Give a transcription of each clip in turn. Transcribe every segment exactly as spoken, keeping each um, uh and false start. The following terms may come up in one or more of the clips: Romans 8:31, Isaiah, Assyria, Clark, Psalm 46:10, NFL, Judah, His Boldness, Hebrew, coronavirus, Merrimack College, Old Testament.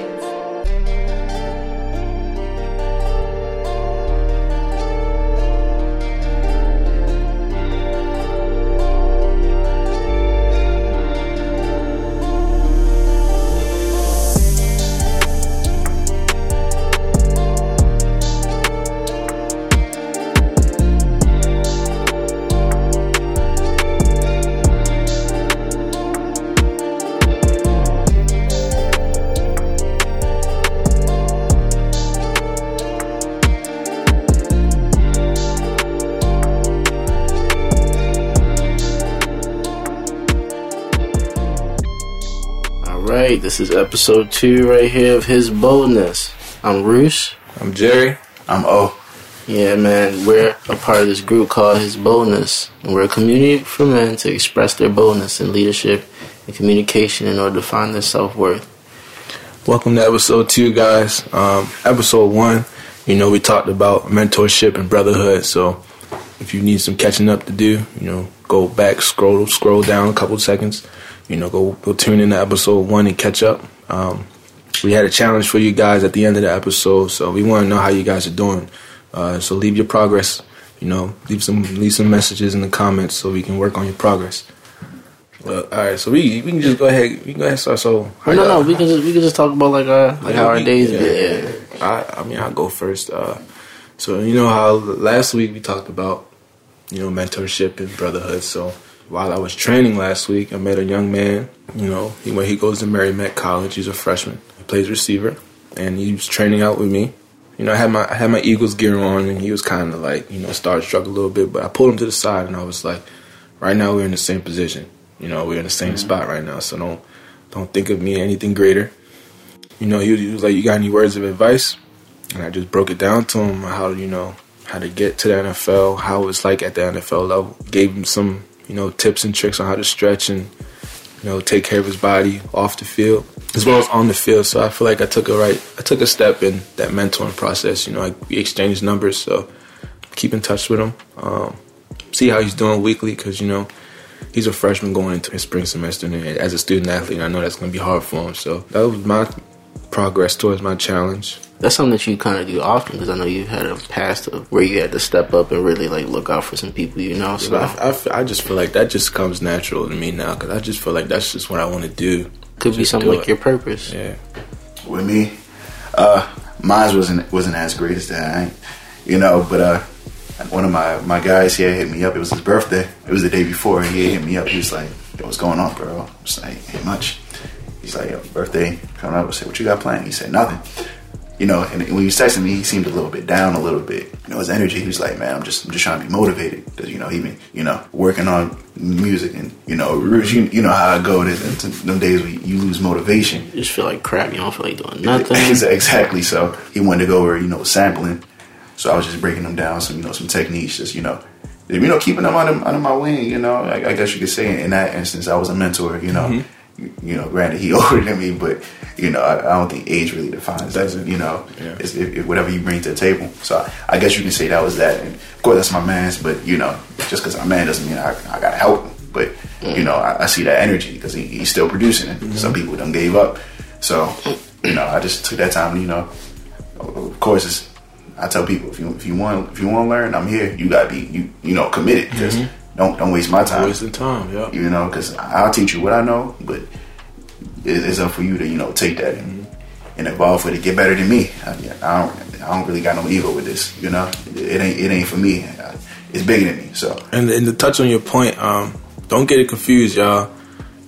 minds. Right, this is episode two right here of His Boldness. I'm Roos. I'm Jerry. I'm O. Yeah, man, we're a part of this group called His Boldness. And we're a community for men to express their boldness in leadership and communication in order to find their self-worth. Welcome to episode two, guys. Um, episode one, you know, we talked about mentorship and brotherhood. So if you need some catching up to do, you know, go back, scroll, scroll down a couple seconds. You know, go, go tune in to episode one and catch up. Um, we had a challenge for you guys at the end of the episode, so we want to know how you guys are doing. Uh, so leave your progress. You know, leave some leave some messages in the comments so we can work on your progress. Well, all right, so we we can just go ahead. We can go ahead and start. So no, no, no, we can just we can just talk about like uh like how our days yeah, been. Yeah, yeah. I I mean I'll go first. Uh, so you know how last week we talked about you know mentorship and brotherhood. So. While I was training last week, I met a young man, you know, he, when he goes to Merrimack College, he's a freshman, he plays receiver, and he was training out with me. You know, I had my I had my Eagles gear on, and he was kind of like, you know, starstruck a little bit, but I pulled him to the side, and I was like, right now we're in the same position, you know, we're in the same mm-hmm. spot right now, so don't don't think of me anything greater. You know, he was, he was like, you got any words of advice? And I just broke it down to him, how, you know, how to get to the N F L, how it's like at the N F L level, gave him some you know, tips and tricks on how to stretch and, you know, take care of his body off the field as well as on the field. So I feel like I took a right, I took a step in that mentoring process. You know, I, we exchanged numbers, so keep in touch with him. Um, see how he's doing weekly because, you know, he's a freshman going into his spring semester. And as a student athlete, I know that's going to be hard for him. So that was my progress towards my challenge. That's something that you kind of do often because I know you've had a past of where you had to step up and really, like, look out for some people, you know? So I, I, I just feel like that just comes natural to me now because I just feel like that's just what I want to do. Could be something like it. Your purpose. Yeah. With me, uh, mine wasn't wasn't as great as that, I ain't, you know, but uh, one of my, my guys here hit me up. It was his birthday. It was the day before, and he hit me up. He was like, yo, what's going on, bro? I was like, ain't much. He's like, yo, birthday coming up. I said, what you got planned? He said, nothing. You know, and when he was texting me, he seemed a little bit down, a little bit. You know, his energy, he was like, man, I'm just I'm just trying to be motivated. Because, you know, he been, you know, working on music and, you know, you, you know how I go. Them days where you lose motivation. You just feel like crap. You don't feel like doing nothing. Exactly. So he wanted to go over, you know, sampling. So I was just breaking them down, some, you know, some techniques, just, you know, you know, keeping them under, under my wing, you know. I, I guess you could say in that instance, I was a mentor, you know. Mm-hmm. You know, granted, he older than me, but, you know, I, I don't think age really defines that, you know, yeah. it's it, it, whatever you bring to the table. So I, I guess you can say that was that. And of course, that's my man's, but, you know, just because I'm man doesn't mean I, I got to help him. But, mm. you know, I, I see that energy because he, he's still producing it. Mm-hmm. Some people done gave up. So, you know, I just took that time, and, you know, of course, it's, I tell people, if you if you want if you want to learn, I'm here. You got to be, you you know, committed because mm-hmm. Don't don't waste my time. Wasting time, yeah. You know, because I'll teach you what I know, but it's up for you to you know take that and, and evolve for it to get better than me. I, mean, I don't I don't really got no ego with this. You know, it ain't it ain't for me. It's bigger than me. So and and to touch on your point, um, don't get it confused, y'all.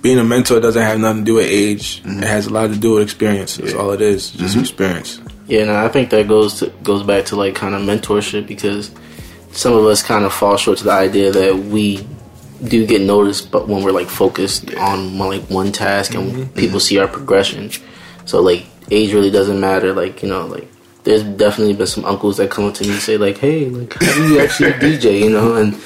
Being a mentor doesn't have nothing to do with age. Mm-hmm. It has a lot to do with experience. That's yeah. all it is, just mm-hmm. experience. Yeah, no, I think that goes to, goes back to like kind of mentorship because. Some of us kind of fall short to the idea that we do get noticed, but when we're like focused yeah. on one, like one task and mm-hmm. people see our progression. So like age really doesn't matter. Like, you know, like there's definitely been some uncles that come up to me and say like, hey, like how do you actually D J, you know, and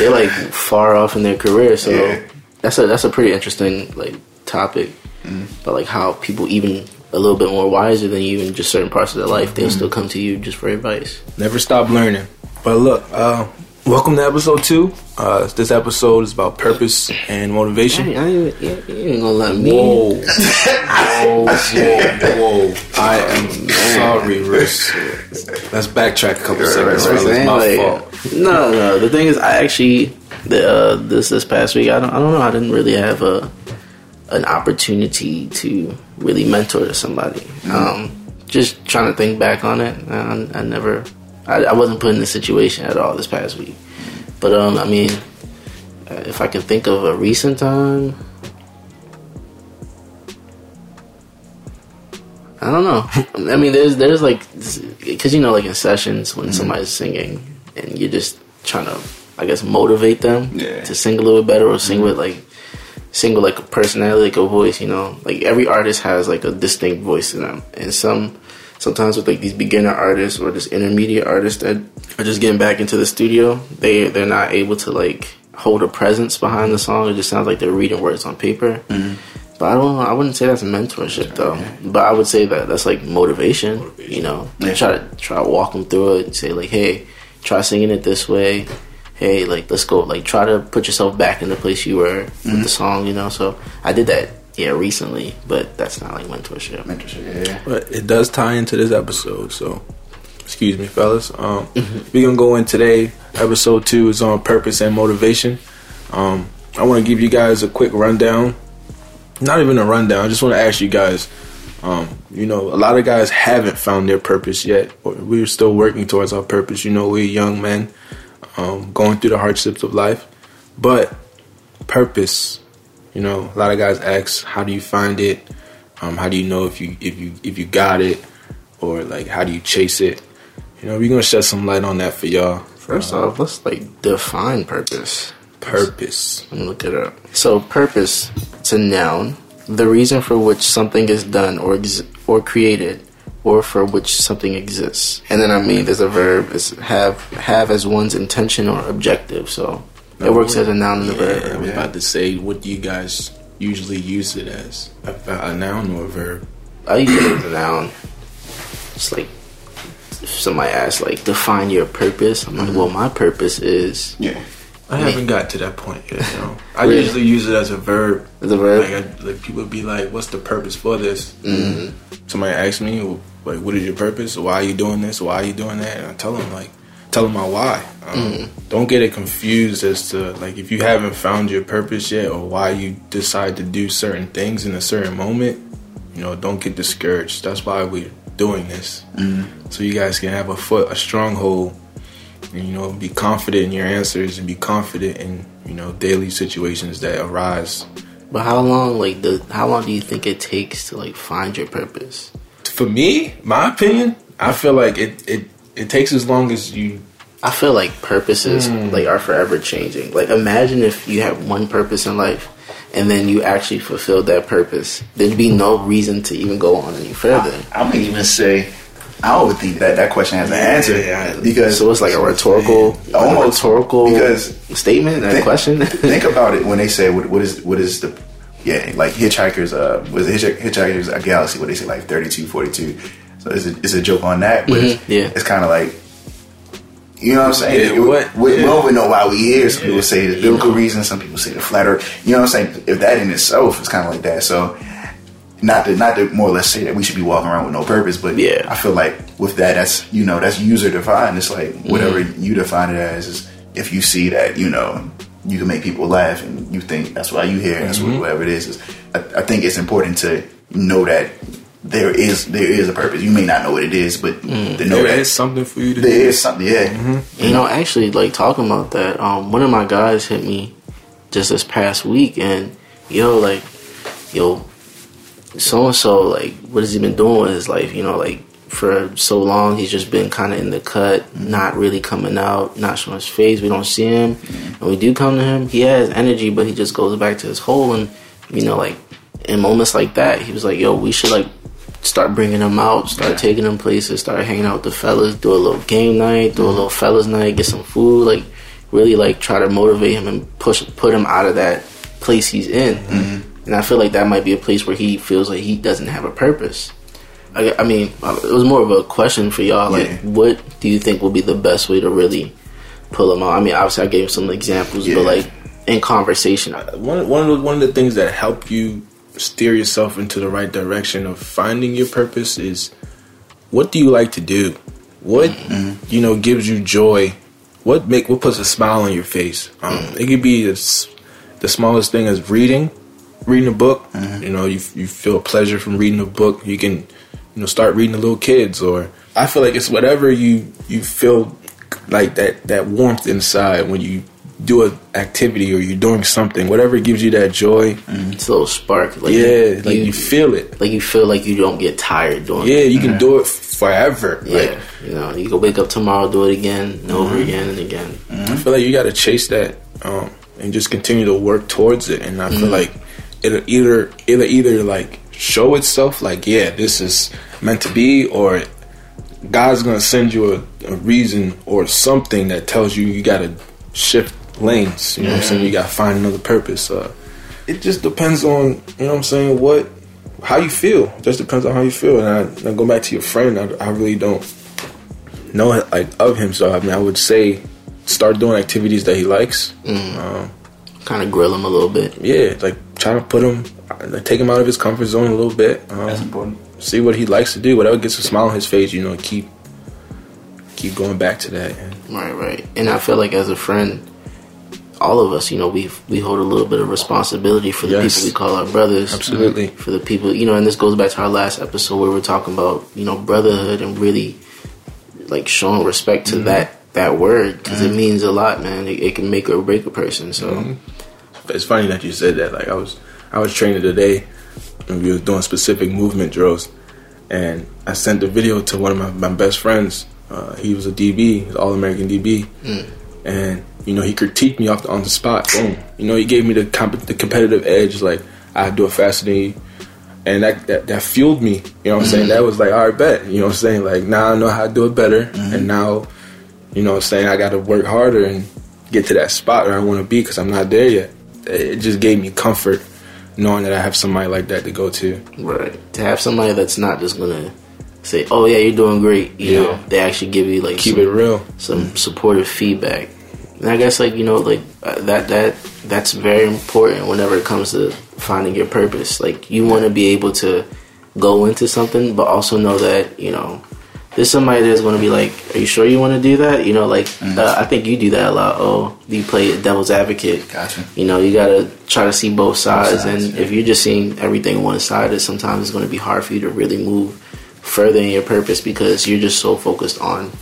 they're like far off in their career. So yeah. that's a, that's a pretty interesting like topic, mm-hmm. but like how people even a little bit more wiser than you in just certain parts of their life, they'll mm-hmm. still come to you just for advice. Never stop learning. But look, uh, Welcome to episode two. Uh, this episode is about purpose and motivation. I, I ain't, you ain't gonna let me. Whoa, whoa, whoa! I am sorry, Riz. Let's backtrack a couple seconds. Right, right, right. It's my fault. No, no. The thing is, I actually the, uh, this this past week, I don't, I don't know. I didn't really have a an opportunity to really mentor somebody. Mm-hmm. Um, just trying to think back on it, I, I never. I, I wasn't put in this situation at all this past week. But, um, I mean, if I can think of a recent time, I don't know. I mean, there's, there's like, because, you know, like in sessions when mm-hmm. somebody's singing and you're just trying to, I guess, motivate them yeah. to sing a little bit better or sing mm-hmm. with, like, sing with, like, a personality, like a voice, you know? Like, every artist has, like, a distinct voice in them. And some... Sometimes with like these beginner artists or just intermediate artists that are just getting back into the studio, they they're not able to like hold a presence behind the song. It just sounds like they're reading words on paper. Mm-hmm. But I don't. I wouldn't say that's mentorship though. Okay. But I would say that that's like motivation. motivation. You know, yeah. try to try to walk them through it and say like, hey, try singing it this way. Hey, like let's go. Like try to put yourself back in the place you were mm-hmm. with the song. You know, so I did that. Yeah, recently, but that's not like mentorship. Mentorship, yeah. But it does tie into this episode, so excuse me, fellas. Um, we're gonna go in today. Episode two is on purpose and motivation. Um, I want to give you guys a quick rundown. Not even a rundown. I just want to ask you guys. Um, you know, a lot of guys haven't found their purpose yet. We're still working towards our purpose. You know, we're young men um, going through the hardships of life, but purpose. You know, a lot of guys ask, "How do you find it? Um, how do you know if you if you if you got it, or like how do you chase it?" You know, we're gonna shed some light on that for y'all. First uh, off, let's like define purpose. Purpose. Let me look it up. So, purpose. It's a noun, the reason for which something is done or ex- or created, or for which something exists. And then I mean, there's a verb. It's have have as one's intention or objective. So. It works as a noun and a verb. Yeah, I was yeah. about to say, what do you guys usually use it as? A, a noun or a verb? I use it as a noun. It's like, if somebody asks, like, define your purpose. I'm like, mm-hmm. well, my purpose is... Yeah. I me. haven't got to that point yet, you know. I really? usually use it as a verb. As a verb? Like, I, like people be like, what's the purpose for this? Mm-hmm. Somebody asks me, like, what is your purpose? Why are you doing this? Why are you doing that? And I tell them, like, Tell them my why. Um, mm. Don't get it confused as to, like, if you haven't found your purpose yet or why you decide to do certain things in a certain moment, you know, don't get discouraged. That's why we're doing this. Mm-hmm. So you guys can have a foot, a stronghold, and, you know, be confident in your answers and be confident in, you know, daily situations that arise. But how long, like, the, how long do you think it takes to, like, find your purpose? For me, my opinion, I feel like it... it It takes as long as you... I feel like purposes mm. like are forever changing. Like, imagine if you have one purpose in life and then you actually fulfilled that purpose. There'd be no reason to even go on any further. I, I would even say... I don't think that that question has an answer. Yeah, yeah. Because so it's like a rhetorical, yeah. almost, a rhetorical because statement, think, a question. Think about it when they say, what, what is what is the... Yeah, like Hitchhiker's... Uh, was Hitchh- Hitchhiker's uh, Galaxy, what they say, like thirty-two, forty-two... So it's a, it's a joke on that, but mm-hmm, yeah. it's kind of like, you know what I'm saying? Yeah, what? We, yeah. we don't even know why we here. Some yeah. people say the biblical yeah. reason. Some people say the flat earth. You know what I'm saying? If that in itself is kind of like that. So not to, not to more or less say that we should be walking around with no purpose, but yeah. I feel like with that, that's, you know, that's user defined. It's like whatever mm-hmm. you define it as is if you see that, you know, you can make people laugh and you think that's why you here. That's mm-hmm. what, whatever it is. is I, I think it's important to know that There is there is a purpose. You may not know what it is, but mm. to know there is something for you to there do. There is something, yeah. Mm-hmm. You know, actually, like, talking about that, um, one of my guys hit me just this past week, and, yo, like, yo, so-and-so, like, what has he been doing with his life? You know, like, for so long, he's just been kind of in the cut, mm-hmm. not really coming out, not showing his face. We don't see him. Mm-hmm. When we do come to him, he has energy, but he just goes back to his hole, and, you know, like, in moments like that, he was like, yo, we should, like, start bringing them out, start taking them places, start hanging out with the fellas, do a little game night, do a little fellas night, get some food, like, really, like, try to motivate him and push, put him out of that place he's in. Mm-hmm. And I feel like that might be a place where he feels like he doesn't have a purpose. I, I mean, it was more of a question for y'all, like, yeah. what do you think would be the best way to really pull them out. I mean, obviously I gave some examples, yeah. but like in conversation, one one of the, one of the things that help you steer yourself into the right direction of finding your purpose is, what do you like to do? What mm-hmm. you know gives you joy? What make what puts a smile on your face? Um, mm-hmm. It could be a, the smallest thing as reading, reading a book. Mm-hmm. You know, you you feel pleasure from reading a book. You can, you know, start reading to little kids, or I feel like it's whatever you you feel like that that warmth inside when you do an activity or you're doing something, whatever gives you that joy. Mm. It's a little spark. Like yeah, you, like you, you feel it. Like you feel like you don't get tired doing yeah, it. Yeah, you can do it forever. Yeah, like, you know, you can wake up tomorrow, do it again, and mm-hmm. over again and again. Mm-hmm. I feel like you got to chase that um, and just continue to work towards it. And I feel mm-hmm. like it'll either, it'll either like show itself like, yeah, this is meant to be, or God's going to send you a, a reason or something that tells you you got to shift lanes, you know mm-hmm. what I'm saying? You gotta find another purpose. Uh, it just depends on, you know what I'm saying, what, how you feel. It just depends on how you feel. And I, and I go back to your friend, I, I really don't know like of him, so I mean, I would say start doing activities that he likes. Mm. Um, kind of grill him a little bit. Yeah, like try to put him, like, take him out of his comfort zone a little bit. Um, That's important. See what he likes to do, whatever gets a smile on his face, you know, keep keep going back to that. Yeah. Right, right. And I feel like as a friend, all of us, you know, we we hold a little bit of responsibility for the yes. people we call our brothers. Absolutely. For the people, you know, and this goes back to our last episode where we were talking about, you know, brotherhood and really, like, showing respect to mm-hmm. that, that word, because mm-hmm. it means a lot, man. It, it can make or break a person, so. Mm-hmm. It's funny that you said that. Like, I was I was training today, and we were doing specific movement drills, and I sent the video to one of my, my best friends. Uh, he was a D B, an All-American D B, mm. and you know, he critiqued me off the, on the spot. Boom. You know, he gave me the comp- the competitive edge. Like, I do it faster than you. And that, that, that fueled me. You know what I'm mm-hmm. saying? That was like, all right, bet. You know what I'm saying? Like, now I know how to do it better. Mm-hmm. And now, you know what I'm saying, I got to work harder and get to that spot where I want to be because I'm not there yet. It just gave me comfort knowing that I have somebody like that to go to. Right. To have somebody that's not just going to say, oh, yeah, you're doing great. You yeah. know, they actually give you, like, keep some, it real. Some mm-hmm. supportive feedback. And I guess, like, you know, like, uh, that that that's very important whenever it comes to finding your purpose. Like, you want to be able to go into something, but also know that, you know, there's somebody that's going to be like, are you sure you want to do that? You know, like, uh, I think you do that a lot. Oh, you play devil's advocate. Gotcha. You know, you got to try to see both sides. Both sides and yeah. if you're just seeing everything one-sided, sometimes it's going to be hard for you to really move further in your purpose because you're just so focused on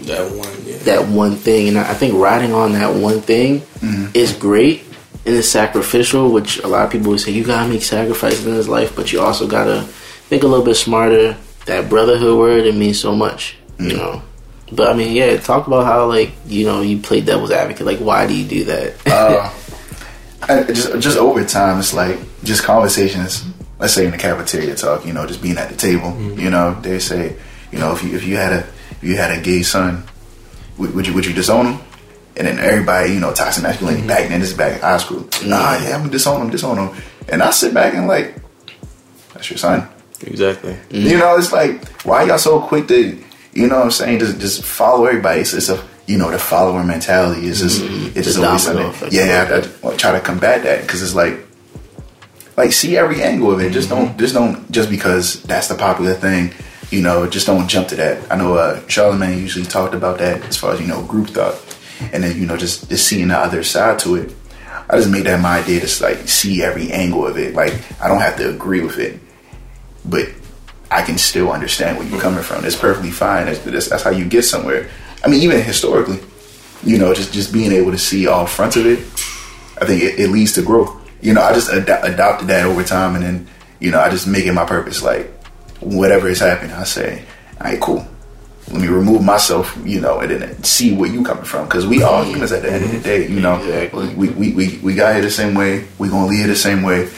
that one, yeah. that one thing, and I think riding on that one thing mm-hmm. is great and it's sacrificial, which a lot of people would say you gotta make sacrifices in this life, but you also gotta think a little bit smarter. That brotherhood word, it means so much, mm-hmm. you know. But I mean, yeah, talk about how, like, you know, you play devil's advocate. Like, why do you do that? uh, I, just just over time, it's like just conversations. Let's say in the cafeteria talk, you know, just being at the table. Mm-hmm. You know, they say, you know, if you if you had a If you had a gay son, would you would you disown him? And then everybody, you know, toxic masculinity mm-hmm. back then, this is back in high school. Nah, yeah, I'm gonna disown him, disown him. And I sit back and like, that's your son. Exactly. Mm-hmm. You know, it's like, why y'all so quick to, you know what I'm saying, just just follow everybody. It's, it's a, you know, the follower mentality is just, mm-hmm. it's just always something. Yeah, I, I try to combat that because it's like, like see every angle of it. Mm-hmm. Just don't, just don't, just because that's the popular thing. You know, just don't jump to that. I know uh, Charlemagne usually talked about that as far as, you know, group thought. And then, you know, just, just seeing the other side to it. I just made that my idea to, like, see every angle of it. Like, I don't have to agree with it, but I can still understand where you're coming from. It's perfectly fine. That's, that's, that's how you get somewhere. I mean, even historically, you know, just, just being able to see all fronts of it, I think it, it leads to growth. You know, I just ad- adopted that over time. And then, you know, I just make it my purpose, like, whatever is happening, I say, all right, cool. Let me remove myself, you know, and then see where you coming from. Because we all humans at the end of the day, you know. Exactly. We, we, we, we got here the same way. We going to leave here the same way.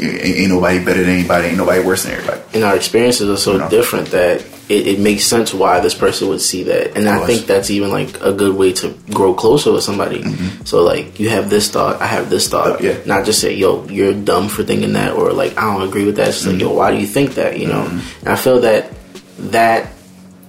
Ain't, ain't nobody better than anybody. Ain't nobody worse than everybody. And our experiences are so you know? different that it, it makes sense why this person would see that. And I think that's even, like, a good way to grow closer with somebody. Mm-hmm. So, like, you have this thought, I have this thought. Oh, yeah. Not just say, yo, you're dumb for thinking that, or, like, I don't agree with that. It's just mm-hmm. like, yo, why do you think that, you know? Mm-hmm. And I feel that that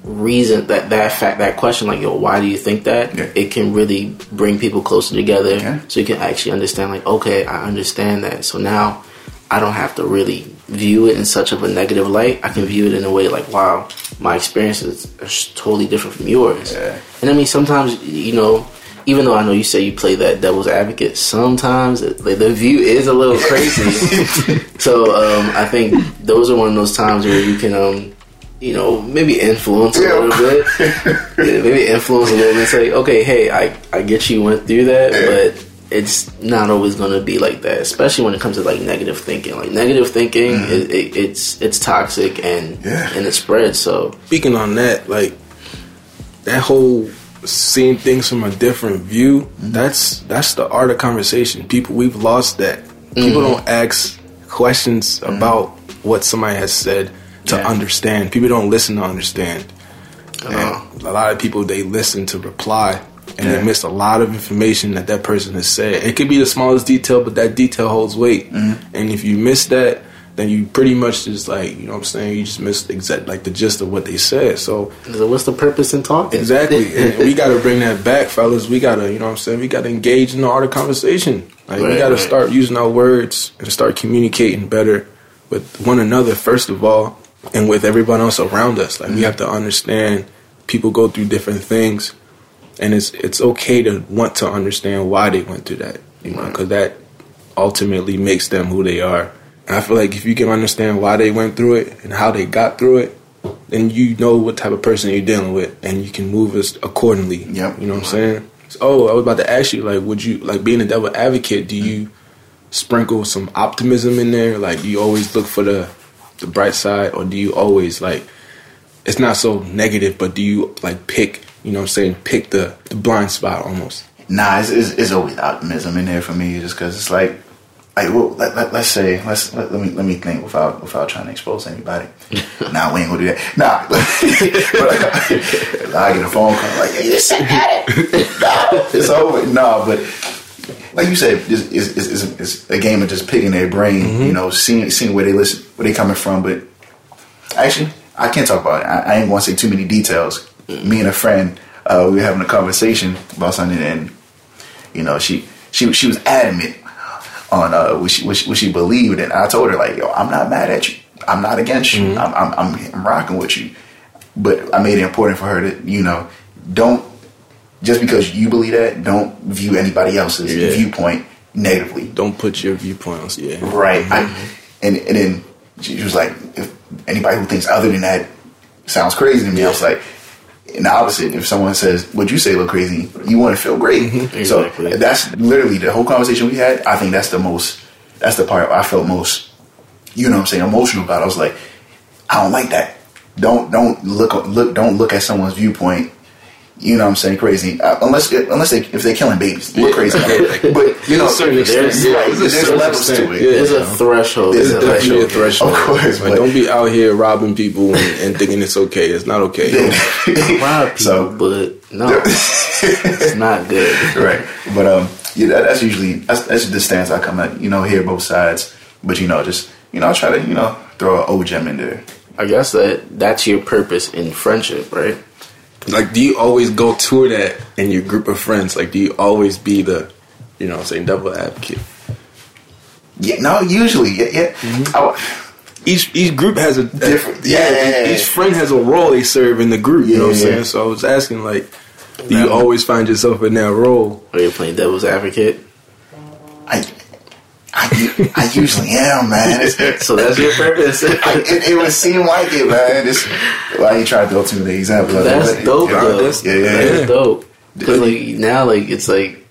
reason, that that fact, that question, like, yo, why do you think that? Yeah. It can really bring people closer together. Okay. So you can actually understand, like, okay, I understand that. So now I don't have to really view it in such of a negative light. I can view it in a way like, wow, my experiences are totally different from yours. Yeah. And I mean, sometimes, you know, even though I know you say you play that devil's advocate, sometimes it, like, the view is a little crazy. So um, I think those are one of those times where you can, um, you know, maybe influence a little bit. Yeah, maybe influence a little bit and say, okay, hey, I, I get you went through that, but it's not always going to be like that, especially when it comes to, like, negative thinking. Like, negative thinking, mm-hmm. it, it, it's it's toxic and yeah. and it spreads. So speaking on that, like, that whole seeing things from a different view, mm-hmm. that's that's the art of conversation. People, we've lost that. People mm-hmm. don't ask questions mm-hmm. about what somebody has said to yeah. understand. People don't listen to understand. Uh-huh. And a lot of people, they listen to reply. And yeah. they missed a lot of information that that person has said. It could be the smallest detail, but that detail holds weight. Mm-hmm. And if you miss that, then you pretty much just, like, you know what I'm saying? You just missed exact, like, the gist of what they said. So, so what's the purpose in talking? Exactly. And we got to bring that back, fellas. We got to, you know what I'm saying? We got to engage in the art of conversation. Like, right, we got to right. start using our words and start communicating better with one another, first of all, and with everyone else around us. Like, mm-hmm. we have to understand people go through different things. And it's it's okay to want to understand why they went through that, you know, because that ultimately makes them who they are. And I feel like if you can understand why they went through it and how they got through it, then you know what type of person you're dealing with, and you can move us accordingly. Yep. You know what I'm saying? So, oh, I was about to ask you, like, would you, like, being a devil advocate, do you sprinkle some optimism in there? Like, do you always look for the the bright side, or do you always, like, it's not so negative, but do you, like, pick... You know what I'm saying? Pick the, the blind spot almost. Nah, it's, it's, it's always optimism in there for me, just because it's like, like well, let, let, let's say, let's let, let me let me think without without trying to expose anybody. Nah, we ain't gonna do that. Nah, but, like, I get a phone call like, "Hey, you said that." Nah, it's over. Nah, but like you said, it's, it's, it's, it's a game of just picking their brain. Mm-hmm. You know, seeing seeing where they listen, where they coming from. But actually, I can't talk about it. I, I ain't gonna say too many details. Me and a friend, uh, we were having a conversation about something, and you know, she she she was adamant on uh, what, she, what she what she believed, and I told her, like, yo, I'm not mad at you, I'm not against you, mm-hmm. I'm, I'm I'm I'm rocking with you, but I made it important for her to, you know, don't just because you believe that, don't view anybody else's yeah. viewpoint negatively. Don't put your viewpoint on, yeah, right. Mm-hmm. I, and and then she was like, if anybody who thinks other than that sounds crazy to me. Yeah. I was like. And the opposite, if someone says, what you say look crazy, you want to feel great. Exactly. So that's literally the whole conversation we had. I think that's the most, that's the part I felt most, you know what I'm saying, emotional about. I was like, I don't like that. Don't, don't look, look, don't look at someone's viewpoint. You know what I'm saying? Crazy. Uh, unless, unless they, if they're killing babies, look crazy. But, you know, there's, there's, yeah, like, there's, there's levels extent. To it. Yeah, there's, you know, a threshold. There's, there's a threshold. A threshold. Of course. Like, don't be out here robbing people and, and thinking it's okay. It's not okay. Don't rob people, so, but no, it's not good. Right. But, um, yeah, that, that's usually, that's, that's the stance I come at, you know, hear both sides, but, you know, just, you know, I try to, you know, throw an old gem in there. I guess that that's your purpose in friendship, right? Like, do you always go to that in your group of friends? Like, do you always be the, you know what I'm saying, devil advocate? Yeah, no, usually. Yeah, yeah. Mm-hmm. I, each each group has a... different. A, yeah, yeah, yeah. Each friend has a role they serve in the group, you yeah, know what I'm yeah. saying? So I was asking, like, do you always find yourself in that role? Are you playing devil's advocate? I... I, I usually am, man. It's, so that's your purpose. I, it, it would seem like it, man. It's, well, I ain't trying to go too many examples. That's like, dope, yeah, though. That's, yeah, yeah, that's yeah. dope. Because, like, now, like, it's like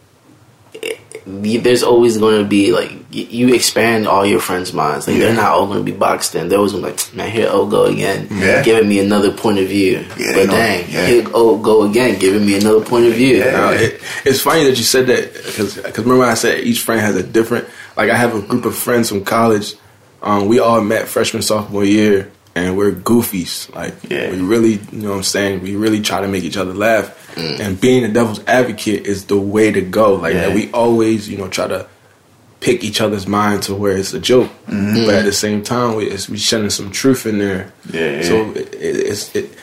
it, there's always going to be, like, you expand all your friends' minds. Like, yeah. they're not all going to be boxed in. They're always going to be like, man, here O go again, yeah. giving me another point of view. Yeah, but dang, yeah. here O go again, giving me another point of view. Yeah. Now, it, it's funny that you said that, because remember I said each friend has a different... Like, I have a group of friends from college. Um, we all met freshman, sophomore year, and we're goofies. Like, yeah. we really, you know what I'm saying, we really try to make each other laugh. Mm. And being a devil's advocate is the way to go. Like, yeah. that we always, you know, try to pick each other's mind to where it's a joke. Mm-hmm. But at the same time, we, it's, we shedding some truth in there. Yeah. So it, it, it's... It,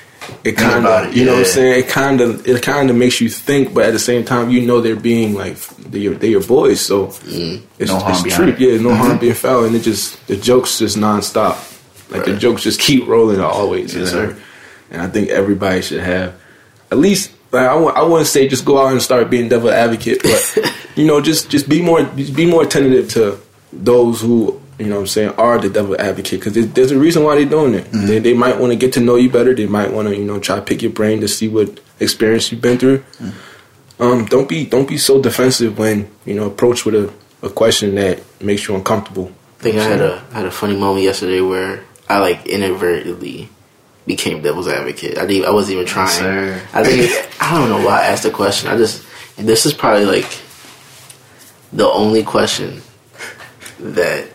it kind of, you yeah. know what I'm saying? It kind of, it kind of makes you think, but at the same time, you know they're being like they're your, they're your boys, so mm. it's, no it's true. It. Yeah, no mm-hmm. harm being foul, and it just the jokes just nonstop, like right. the jokes just keep rolling always. Yes, you know? Sir. And I think everybody should have at least. Like, I w- I wouldn't say just go out and start being devil advocate, but you know, just just be more be more attentive to those who. You know what I'm saying, are the devil advocate, because there's a reason why they're doing it. Mm-hmm. They they might want to get to know you better. They might want to, you know, try to pick your brain to see what experience you've been through. Mm-hmm. Um, don't be don't be so defensive when, you know, approached with a, a question that makes you uncomfortable. I think I had a I had a funny moment yesterday where I like inadvertently became devil's advocate. I didn't I wasn't even trying. Sir. I think I don't know why I asked the question. I just and this is probably like the only question that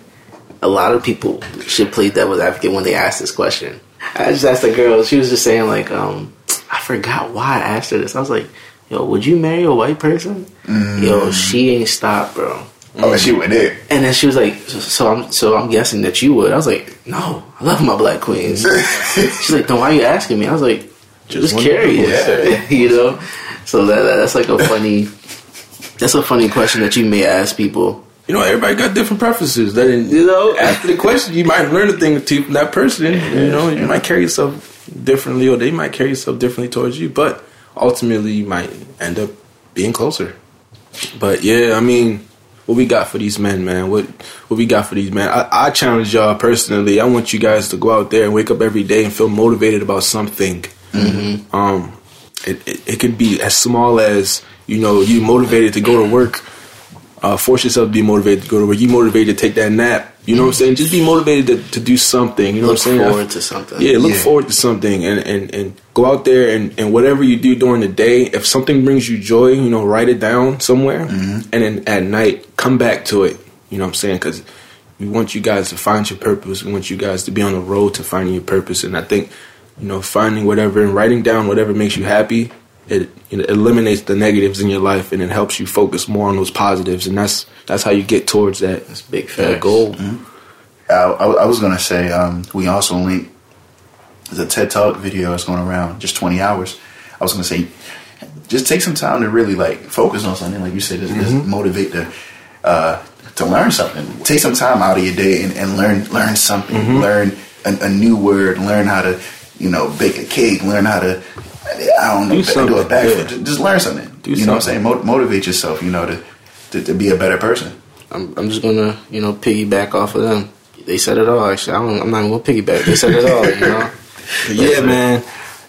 a lot of people should play devil's advocate when they ask this question. I just asked the girl. She was just saying, like, um, I forgot why I asked her this. I was like, yo, would you marry a white person? Mm. Yo, she ain't stopped, bro. Oh, she went in. And then she was like, so, so I'm so I'm guessing that you would. I was like, no, I love my black queens. She's like, then why are you asking me? I was like, just, just curious. You know? So that, that's like a funny, that's a funny question that you may ask people. You know, everybody got different preferences. Then, you know, after the question, you might learn a thing or two from that person. You know, you might carry yourself differently, or they might carry yourself differently towards you. But ultimately, you might end up being closer. But yeah, I mean, what we got for these men, man? What what we got for these men? I, I challenge y'all personally. I want you guys to go out there and wake up every day and feel motivated about something. Mm-hmm. Um, it, it it could be as small as, you know, you motivated to go to work. Uh, force yourself to be motivated to go to work. You motivated to take that nap. You know what I'm saying? Just be motivated to, to do something. You know look what I'm saying? Look forward to something. Yeah, look yeah. forward to something. And, and, and go out there and, and whatever you do during the day, if something brings you joy, you know, write it down somewhere. Mm-hmm. And then at night, come back to it. You know what I'm saying? Because we want you guys to find your purpose. We want you guys to be on the road to finding your purpose. And I think, you know, finding whatever and writing down whatever makes you happy, it, it eliminates the negatives in your life, and it helps you focus more on those positives, and that's that's how you get towards that, that's big that goal. Mm-hmm. I, I, I was going to say, um, we also linked, there's a TED Talk video that's going around, just twenty hours. I was going to say, just take some time to really like focus on something, like you said, just, mm-hmm. just motivate to, uh, to learn something. Take some time out of your day and, and learn learn something, mm-hmm. learn a, a new word, learn how to, you know, bake a cake, learn how to, I don't know, do, do a backflip. Yeah. Just learn something. Do you know something. What I'm saying? Mot- motivate yourself, you know, to, to, to be a better person. I'm, I'm just going to, you know, piggyback off of them. They said it all, actually. I don't, I'm not even going to piggyback. They said it all, you know? Yeah, man.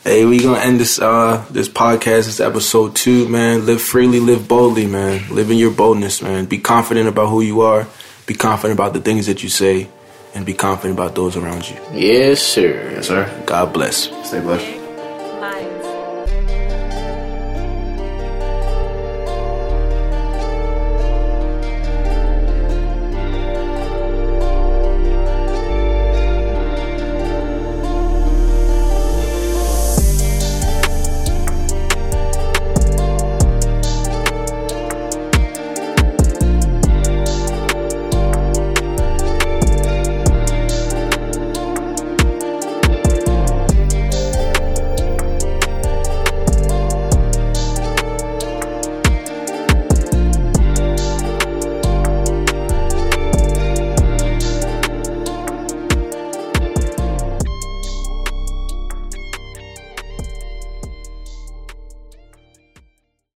Hey, we going to end this uh, this podcast. This episode two, man. Live freely, live boldly, man. Live in your boldness, man. Be confident about who you are. Be confident about the things that you say. And be confident about those around you. Yes, sir. Yes, sir. God bless. Stay blessed.